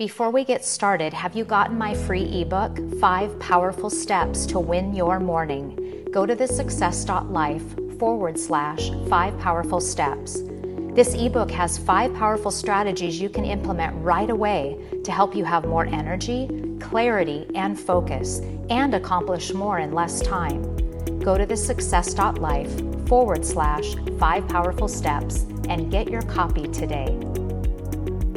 Before we get started, have you gotten my free ebook, 5 Powerful Steps to Win Your Morning? Go to thesuccess.life/5powerful steps. This ebook has 5 powerful strategies you can implement right away to help you have more energy, clarity, and focus, and accomplish more in less time. Go to thesuccess.life/5powerful steps and get your copy today.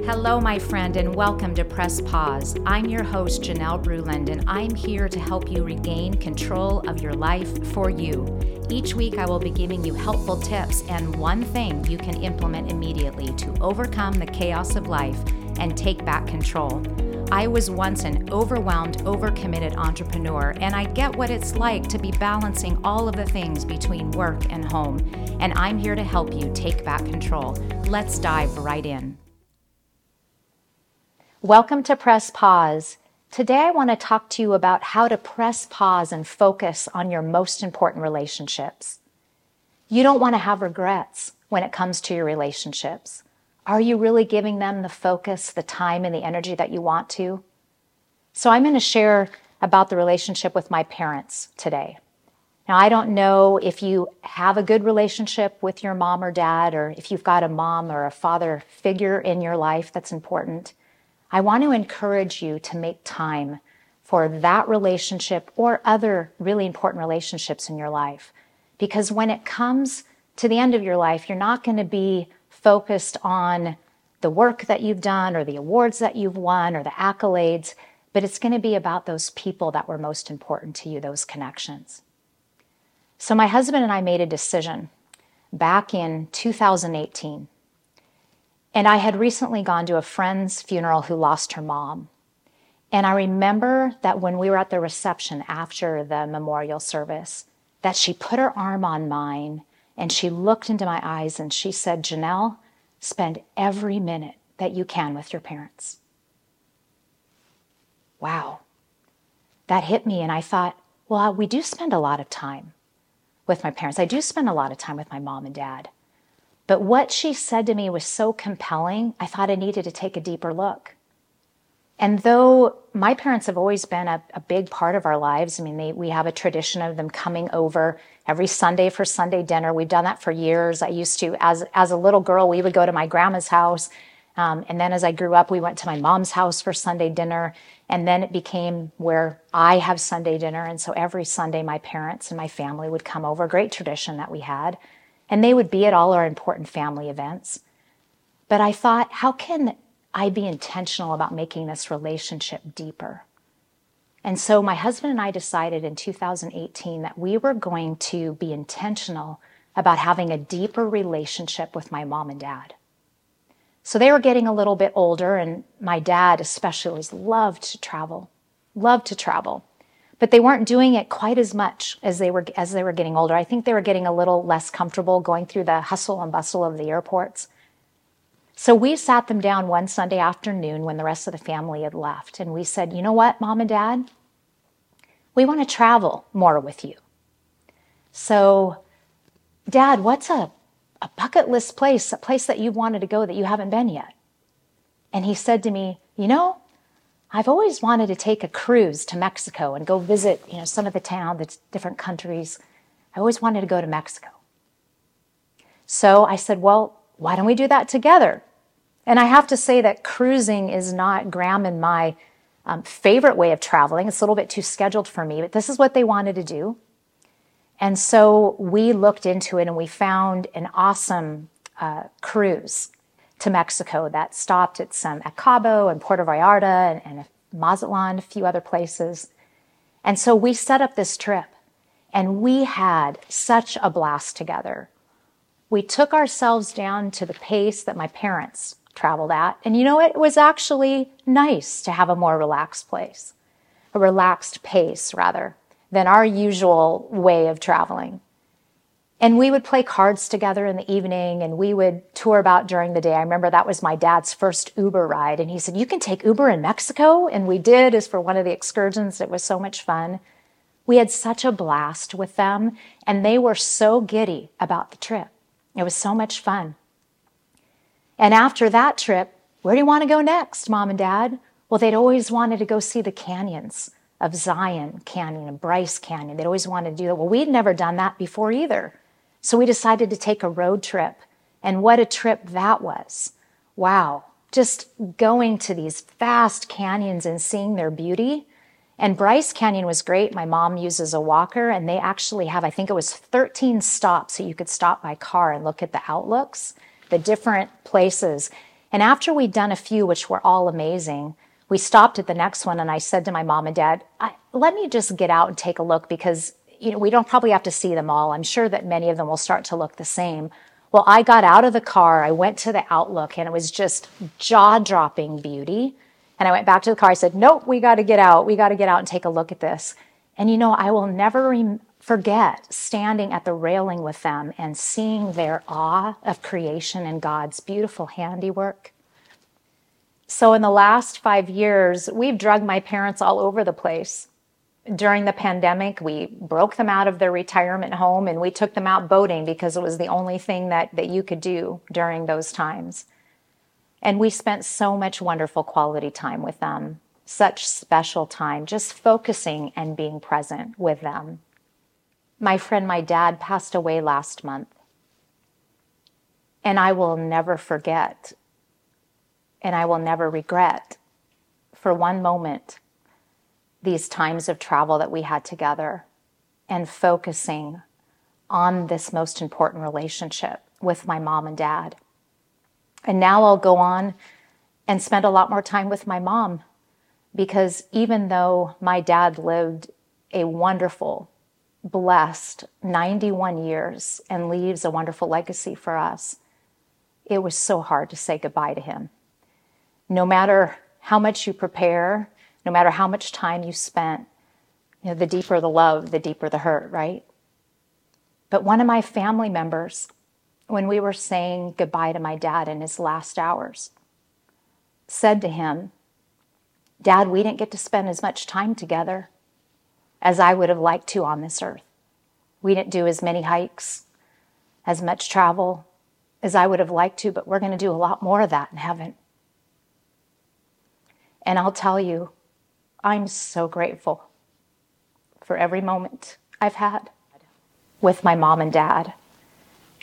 Hello, my friend, and welcome to Press Pause. I'm your host, Janelle Bruland, and I'm here to help you regain control of your life for you. Each week, I will be giving you helpful tips and one thing you can implement immediately to overcome the chaos of life and take back control. I was once an overwhelmed, overcommitted entrepreneur, and I get what it's like to be balancing all of the things between work and home. And I'm here to help you take back control. Let's dive right in. Welcome to Press Pause. Today I want to talk to you about how to press pause and focus on your most important relationships. You don't want to have regrets when it comes to your relationships. Are you really giving them the focus, the time, and the energy that you want to? So I'm going to share about the relationship with my parents today. Now, I don't know if you have a good relationship with your mom or dad, or if you've got a mom or a father figure in your life that's important. I want to encourage you to make time for that relationship or other really important relationships in your life. Because when it comes to the end of your life, you're not going to be focused on the work that you've done or the awards that you've won or the accolades, but it's going to be about those people that were most important to you, those connections. So my husband and I made a decision back in 2018. And I had recently gone to a friend's funeral who lost her mom. And I remember that when we were at the reception after the memorial service, that she put her arm on mine and she looked into my eyes and she said, "Janelle, spend every minute that you can with your parents." Wow. That hit me. And I thought, well, we do spend a lot of time with my parents. I do spend a lot of time with my mom and dad. But what she said to me was so compelling, I thought I needed to take a deeper look. And though my parents have always been a big part of our lives, I mean, we have a tradition of them coming over every Sunday for Sunday dinner. We've done that for years. I used to, as a little girl, we would go to my grandma's house. And then as I grew up, we went to my mom's house for Sunday dinner. And then it became where I have Sunday dinner. And so every Sunday, my parents and my family would come over. Great tradition that we had. And they would be at all our important family events. But I thought, how can I be intentional about making this relationship deeper? And so my husband and I decided in 2018 that we were going to be intentional about having a deeper relationship with my mom and dad. So they were getting a little bit older, and my dad especially loved to travel. But they weren't doing it quite as much as they were getting older. I think they were getting a little less comfortable going through the hustle and bustle of the airports. So we sat them down one Sunday afternoon when the rest of the family had left. And we said, "You know what, Mom and Dad? We want to travel more with you. So, Dad, what's a bucket list place, a place that you've wanted to go that you haven't been yet?" And he said to me, "You know, I've always wanted to take a cruise to Mexico and go visit, some of the different countries. I always wanted to go to Mexico." So I said, "Well, why don't we do that together?" And I have to say that cruising is not Graham and my favorite way of traveling. It's a little bit too scheduled for me, but this is what they wanted to do. And so we looked into it and we found an awesome cruise to Mexico that stopped at Cabo and Puerto Vallarta and Mazatlan, a few other places. And so we set up this trip and we had such a blast together. We took ourselves down to the pace that my parents traveled at. And it was actually nice to have a more relaxed place, a relaxed pace rather than our usual way of traveling. And we would play cards together in the evening, and we would tour about during the day. I remember that was my dad's first Uber ride, and he said, "You can take Uber in Mexico?" And we did, as for one of the excursions. It was so much fun. We had such a blast with them, and they were so giddy about the trip. It was so much fun. And after that trip, "Where do you want to go next, Mom and Dad? Well, they'd always wanted to go see the canyons of Zion Canyon and Bryce Canyon. They'd always wanted to do that. Well, we'd never done that before either. So we decided to take a road trip. And what a trip that was. Wow. Just going to these vast canyons and seeing their beauty. And Bryce Canyon was great. My mom uses a walker, and they actually have, I think it was 13 stops, so you could stop by car and look at the outlooks, the different places. And after we'd done a few, which were all amazing, we stopped at the next one, and I said to my mom and dad, let me just get out and take a look, because we don't probably have to see them all. I'm sure that many of them will start to look the same. Well, I got out of the car, I went to the outlook, and it was just jaw-dropping beauty. And I went back to the car, I said, nope, we got to get out and take a look at this. And I will never forget standing at the railing with them and seeing their awe of creation and God's beautiful handiwork. So in the last 5 years, we've drugged my parents all over the place. During the pandemic, we broke them out of their retirement home and we took them out boating because it was the only thing that you could do during those times. And we spent so much wonderful quality time with them, such special time, just focusing and being present with them. My friend, my dad, passed away last month. And I will never forget, and I will never regret for one moment these times of travel that we had together and focusing on this most important relationship with my mom and dad. And now I'll go on and spend a lot more time with my mom, because even though my dad lived a wonderful, blessed 91 years and leaves a wonderful legacy for us, it was so hard to say goodbye to him. No matter how much you prepare, no matter how much time you spent, the deeper the love, the deeper the hurt, right? But one of my family members, when we were saying goodbye to my dad in his last hours, said to him, "Dad, we didn't get to spend as much time together as I would have liked to on this earth. We didn't do as many hikes, as much travel as I would have liked to, but we're going to do a lot more of that in heaven." And I'll tell you, I'm so grateful for every moment I've had with my mom and dad.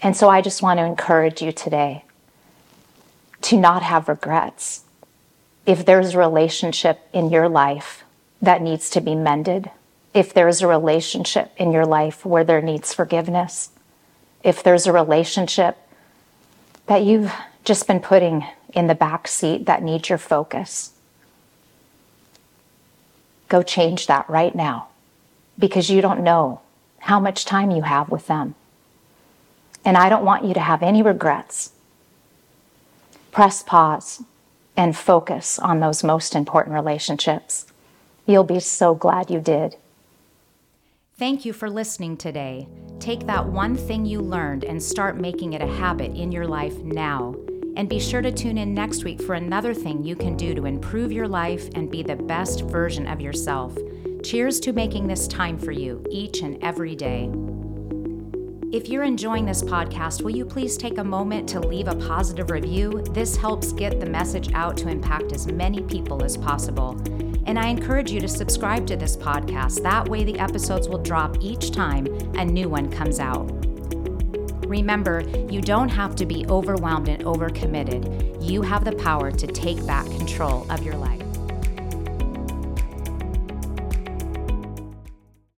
And so I just want to encourage you today to not have regrets. If there's a relationship in your life that needs to be mended, if there's a relationship in your life where there needs forgiveness, if there's a relationship that you've just been putting in the back seat that needs your focus, go change that right now, because you don't know how much time you have with them. And I don't want you to have any regrets. Press pause and focus on those most important relationships. You'll be so glad you did. Thank you for listening today. Take that one thing you learned and start making it a habit in your life now. And be sure to tune in next week for another thing you can do to improve your life and be the best version of yourself. Cheers to making this time for you each and every day. If you're enjoying this podcast, will you please take a moment to leave a positive review? This helps get the message out to impact as many people as possible. And I encourage you to subscribe to this podcast. That way the episodes will drop each time a new one comes out. Remember, you don't have to be overwhelmed and overcommitted. You have the power to take back control of your life.